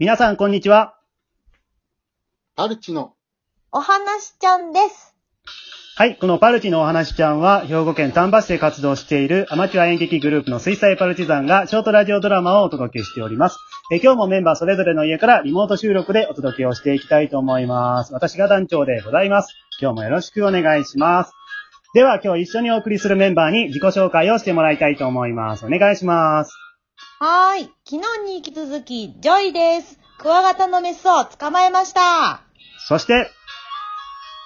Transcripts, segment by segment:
皆さんこんにちは。パルチのお話ちゃんです。はい、このパルチのお話ちゃんは兵庫県丹波市で活動しているアマチュア演劇グループの水彩パルチザンがショートラジオドラマをお届けしております。今日もメンバーそれぞれの家からリモート収録でお届けをしていきたいと思います。私が団長でございます。今日もよろしくお願いします。では今日一緒にお送りするメンバーに自己紹介をしてもらいたいと思います。お願いします。はーい。昨日に引き続き、ジョイです。クワガタのメスを捕まえました。そして。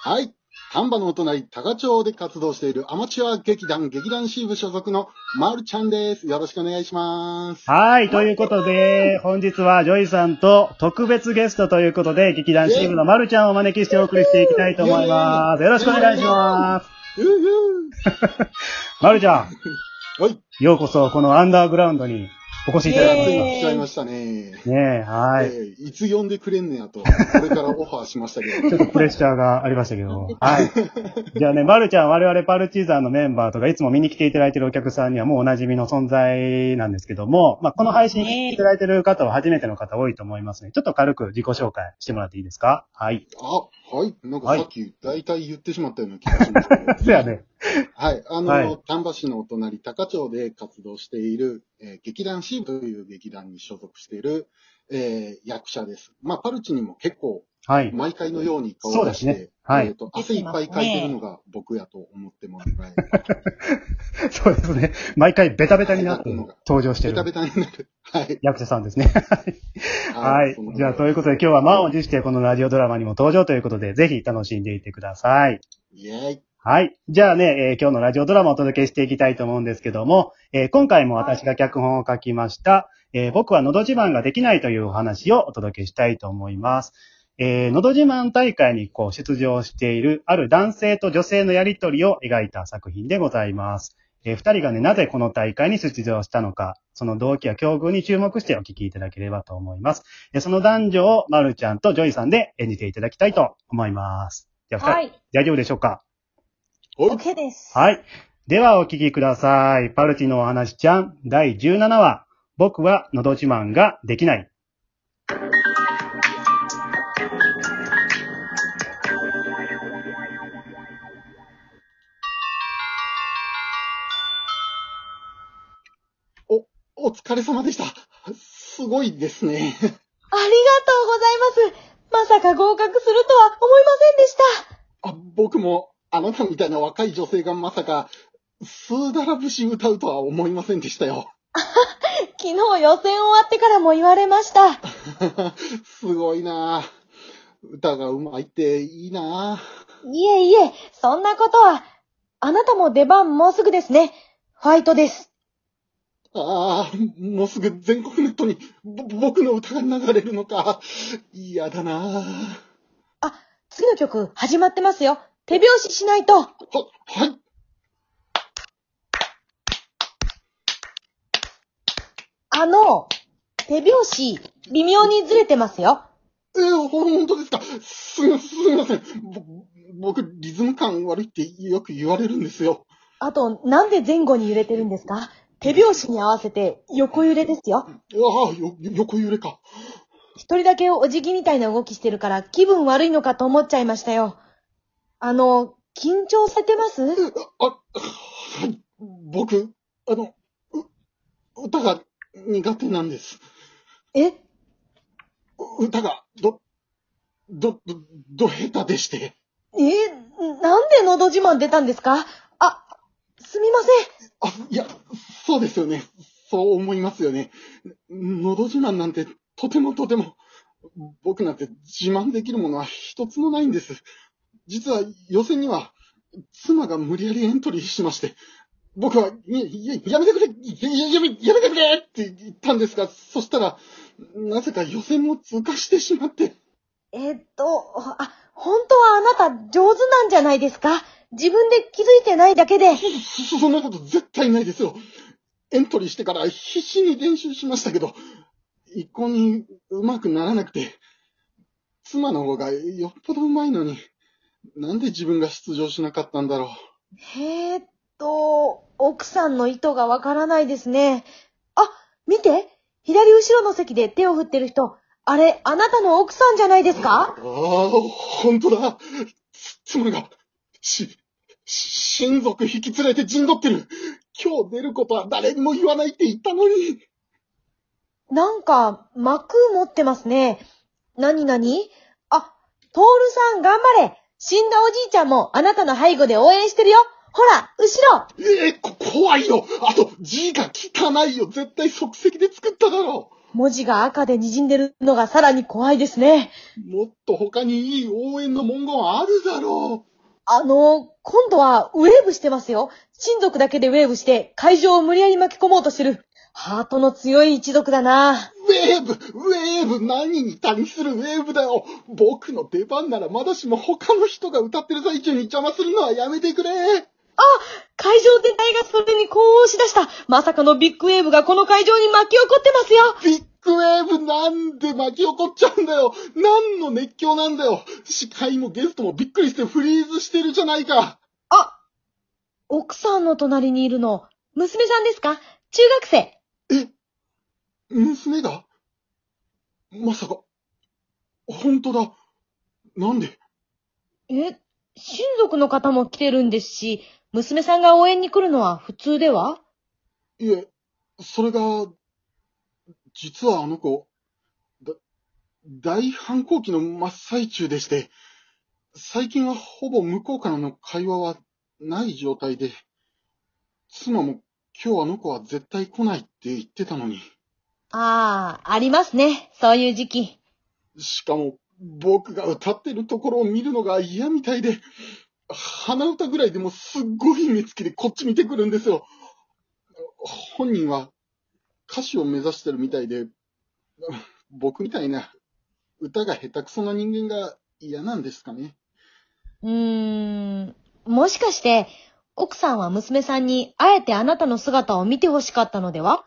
はい。丹波のお隣、高町で活動しているアマチュア劇団 C 部所属のまるちゃんです。よろしくお願いします。はい。ということで、本日はジョイさんと特別ゲストということで、劇団 C 部のまるちゃんをお招きしてお送りしていきたいと思います。よろしくお願いします。まるちゃん。はい。ようこそ、このアンダーグラウンドに。お越しいただきました。来ちゃいましたね。ねえ、はい。いつ呼んでくれんねやと、これからオファーしましたけど。ちょっとプレッシャーがありましたけど。はい。じゃあね、まるちゃん、我々パルチザンのメンバーとか、いつも見に来ていただいているお客さんにはもうお馴染みの存在なんですけども、まあ、この配信に来ていただいている方は初めての方多いと思いますね。ちょっと軽く自己紹介してもらっていいですか？はい。あ、はい。なんかさっき、大体言ってしまったような気がしますけど、ね。そうやね。はい。丹波市のお隣、高町で活動している、劇団 C という劇団に所属している、役者です。まあ、パルチにも結構、毎回のように顔を出して、ね、はい、汗いっぱいかいてるのが僕やと思ってもらえばいい。そうですね。毎回ベタベタになって登場してる。ベタベタになる。はい。役者さんですね。はい。じゃあ、ということで今日は満を持してこのラジオドラマにも登場ということで、ぜひ楽しんでいてください。イェーイ。はい。じゃあね、今日のラジオドラマをお届けしていきたいと思うんですけども、今回も私が脚本を書きました、僕はのど自慢ができないというお話をお届けしたいと思います。のど自慢大会にこう出場しているある男性と女性のやりとりを描いた作品でございます。二人がね、なぜこの大会に出場したのか、その動機や境遇に注目してお聞きいただければと思います。その男女をまるちゃんとジョイさんで演じていただきたいと思います。じゃあ、はい、大丈夫でしょうか？OK です。はい。ではお聞きください。パルチのお話ちゃん第17話。僕はのど自慢ができない。お疲れ様でした。すごいですね。ありがとうございます。まさか合格するとは思いませんでした。あ、僕も。あなたみたいな若い女性がまさか、スーダラ節歌うとは思いませんでしたよ。昨日予選終わってからも言われました。すごいなぁ。歌が上手いっていいなぁ。いえいえ、そんなことは。あなたも出番もうすぐですね。ファイトです。ああ、もうすぐ全国ネットに僕の歌が流れるのか。嫌だなぁ。あ、次の曲始まってますよ。手拍子しないと。はい。手拍子、微妙にずれてますよ。本当ですか？すみません。僕、リズム感悪いってよく言われるんですよ。あと、なんで前後に揺れてるんですか？手拍子に合わせて横揺れですよ。ああ、横揺れか。一人だけお辞儀みたいな動きしてるから気分悪いのかと思っちゃいましたよ。緊張されてます？はい。僕、歌が苦手なんです。え？歌が、下手でして。なんでのど自慢出たんですか？あ、すみません。あ、いや、そうですよね。そう思いますよね。のど自慢なんて、とても、僕なんて自慢できるものは一つもないんです。実は予選には妻が無理やりエントリーしまして、僕はやめてくれって言ったんですが、そしたらなぜか予選も通過してしまって。本当はあなた上手なんじゃないですか？自分で気づいてないだけで。そんなこと絶対ないですよ。エントリーしてから必死に練習しましたけど、一向にうまくならなくて、妻の方がよっぽどうまいのに。なんで自分が出場しなかったんだろう。奥さんの意図がわからないですね。あ、見て、左後ろの席で手を振ってる人、あれ、あなたの奥さんじゃないですか？ああ、ほんとだ。妻が、親族引き連れて陣取ってる。今日出ることは誰にも言わないって言ったのに。なんか、幕持ってますね。あ、トールさん頑張れ。死んだおじいちゃんもあなたの背後で応援してるよ。ほら、後ろ。怖いよ。あと、字が汚いよ。絶対即席で作っただろう。文字が赤で滲んでるのがさらに怖いですね。もっと他にいい応援の文言はあるだろう。今度はウェーブしてますよ。親族だけでウェーブして会場を無理やり巻き込もうとしてる。ハートの強い一族だな。ウェーブ何に対するウェーブだよ。僕の出番ならまだしも他の人が歌ってる最中に邪魔するのはやめてくれ。あ、会場全体がそれに呼応しだした。まさかのビッグウェーブがこの会場に巻き起こってますよ。ビッグウェーブなんで巻き起こっちゃうんだよ。何の熱狂なんだよ。司会もゲストもびっくりしてフリーズしてるじゃないか。あ、奥さんの隣にいるの、娘さんですか？中学生。え、娘だ。まさか、本当だ。なんで？親族の方も来てるんですし、娘さんが応援に来るのは普通では？いえ、それが、実はあの子、大反抗期の真っ最中でして、最近はほぼ向こうからの会話はない状態で、妻も今日あの子は絶対来ないって言ってたのに。ああ、ありますね、そういう時期。しかも、僕が歌ってるところを見るのが嫌みたいで、鼻歌ぐらいでもすっごい目つきでこっち見てくるんですよ。本人は歌手を目指してるみたいで、僕みたいな歌が下手くそな人間が嫌なんですかね。もしかして奥さんは娘さんにあえてあなたの姿を見てほしかったのでは？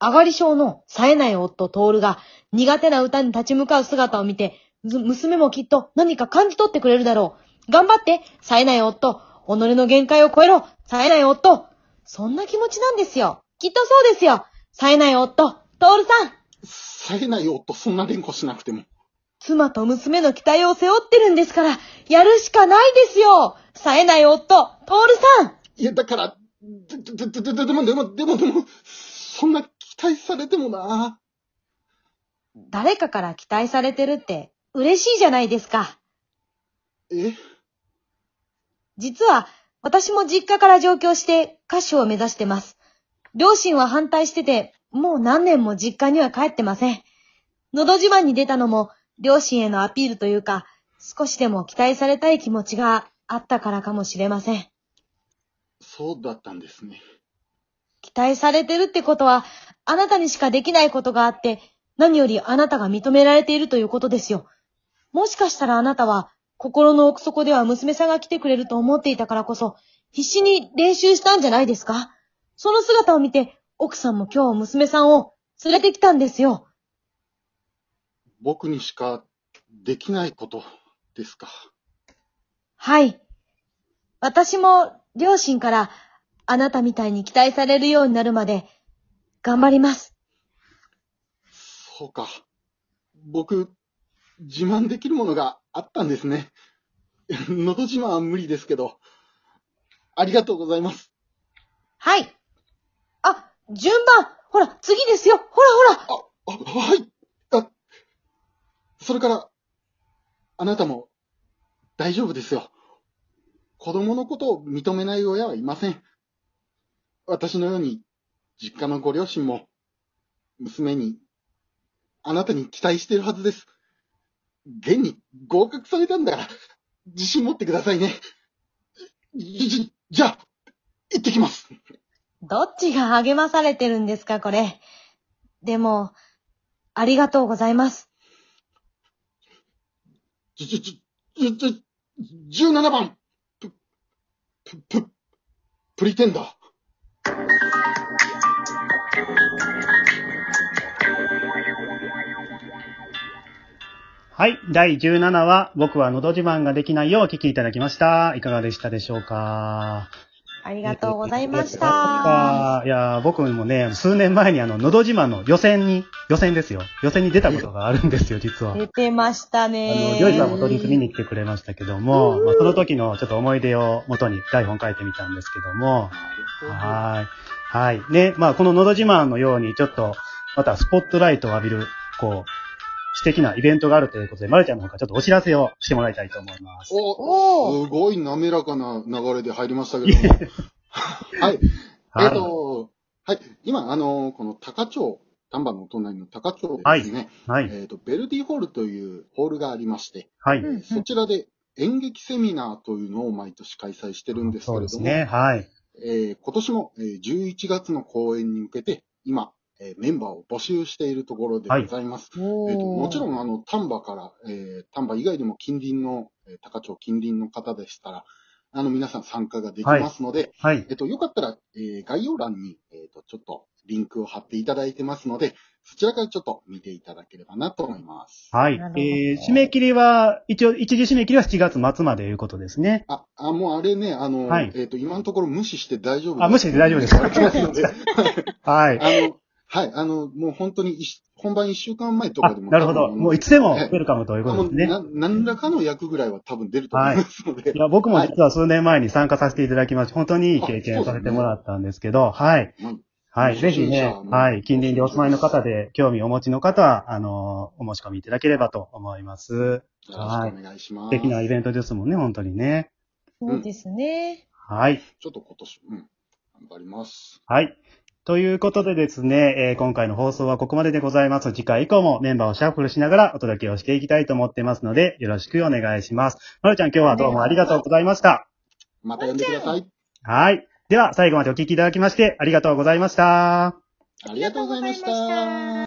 あがり症の冴えない夫トールが苦手な歌に立ち向かう姿を見て、娘もきっと何か感じ取ってくれるだろう。頑張って、冴えない夫。己の限界を超えろ、冴えない夫。そんな気持ちなんですよ。きっとそうですよ。冴えない夫、トールさん。冴えない夫、そんな連呼しなくても。妻と娘の期待を背負ってるんですから、やるしかないですよ。冴えない夫、トールさん。いや、だから、でも、そんな、期待されてもな。誰かから期待されてるって嬉しいじゃないですか。実は私も実家から上京して歌手を目指してます。両親は反対してて、もう何年も実家には帰ってません。のど自慢に出たのも両親へのアピールというか、少しでも期待されたい気持ちがあったからかもしれません。そうだったんですね。期待されてるってことは、あなたにしかできないことがあって、何よりあなたが認められているということですよ。もしかしたらあなたは、心の奥底では娘さんが来てくれると思っていたからこそ、必死に練習したんじゃないですか？その姿を見て、奥さんも今日娘さんを連れてきたんですよ。僕にしかできないことですか？はい。私も両親から、あなたみたいに期待されるようになるまで、頑張ります。そうか。僕、自慢できるものがあったんですね。のど自慢は無理ですけど。ありがとうございます。はい。あ、順番。ほら、次ですよ。ほら。はい。それから、あなたも、大丈夫ですよ。子供のことを認めない親はいません。私のように、実家のご両親も、娘に、あなたに期待しているはずです。現に合格されたんだから、自信持ってくださいね。じゃあ、行ってきます。どっちが励まされてるんですか、これ。でも、ありがとうございます。17番、プリテンダー。はい。第17話、僕はのど自慢ができないようお聞きいただきました。いかがでしたでしょうか？ありがとうございました。いや、僕もね、数年前にのど自慢の予選に出たことがあるんですよ、実は。出てましたね。りょうじさんも当日見に来てくれましたけども、まあ、その時のちょっと思い出を元に台本書いてみたんですけども、はい。ね、まあ、こののど自慢のように、ちょっと、またスポットライトを浴びる、こう、素敵なイベントがあるということで、まるちゃんの方からちょっとお知らせをしてもらいたいと思います。お、すごい滑らかな流れで入りましたけども。はい。はい。今、この高町、丹波の隣の高町ですね。はい。ベルディホールというホールがありまして、はい。そちらで演劇セミナーというのを毎年開催してるんですけれども、そうですね。はい。今年も11月の公演に向けて、今、メンバーを募集しているところでございます。はい、もちろん、丹波から、丹波以外でも近隣の、高町近隣の方でしたら、皆さん参加ができますので、はい。よかったら、概要欄に、ちょっとリンクを貼っていただいてますので、そちらからちょっと見ていただければなと思います。はい。締め切りは、一応、一時締め切りは7月末までいうことですね。もうあれね、はい、今のところ無視して大丈夫です。無視して大丈夫です。はい。はい、もう本当に、本番1週間前とかでも。なるほど。もういつでも出るかもということですね。何らかの役ぐらいは多分出ると思いますので。はい、いや僕も実は数年前に参加させていただきまして、本当にいい経験をさせてもらったんですけど、はい。はい。ぜひね、はい。近隣でお住まいの方で、興味をお持ちの方は、お申し込みいただければと思います。よろしくお願いします。素敵なイベントですもんね、本当にね。そうですね。はい。ちょっと今年、頑張ります。はい。ということでですね、今回の放送はここまででございます。次回以降もメンバーをシャッフルしながらお届けをしていきたいと思ってますので、よろしくお願いします。まるちゃん、今日はどうもありがとうございました。また呼んでください。はい。では、最後までお聞きいただきまして、ありがとうございました。ありがとうございました。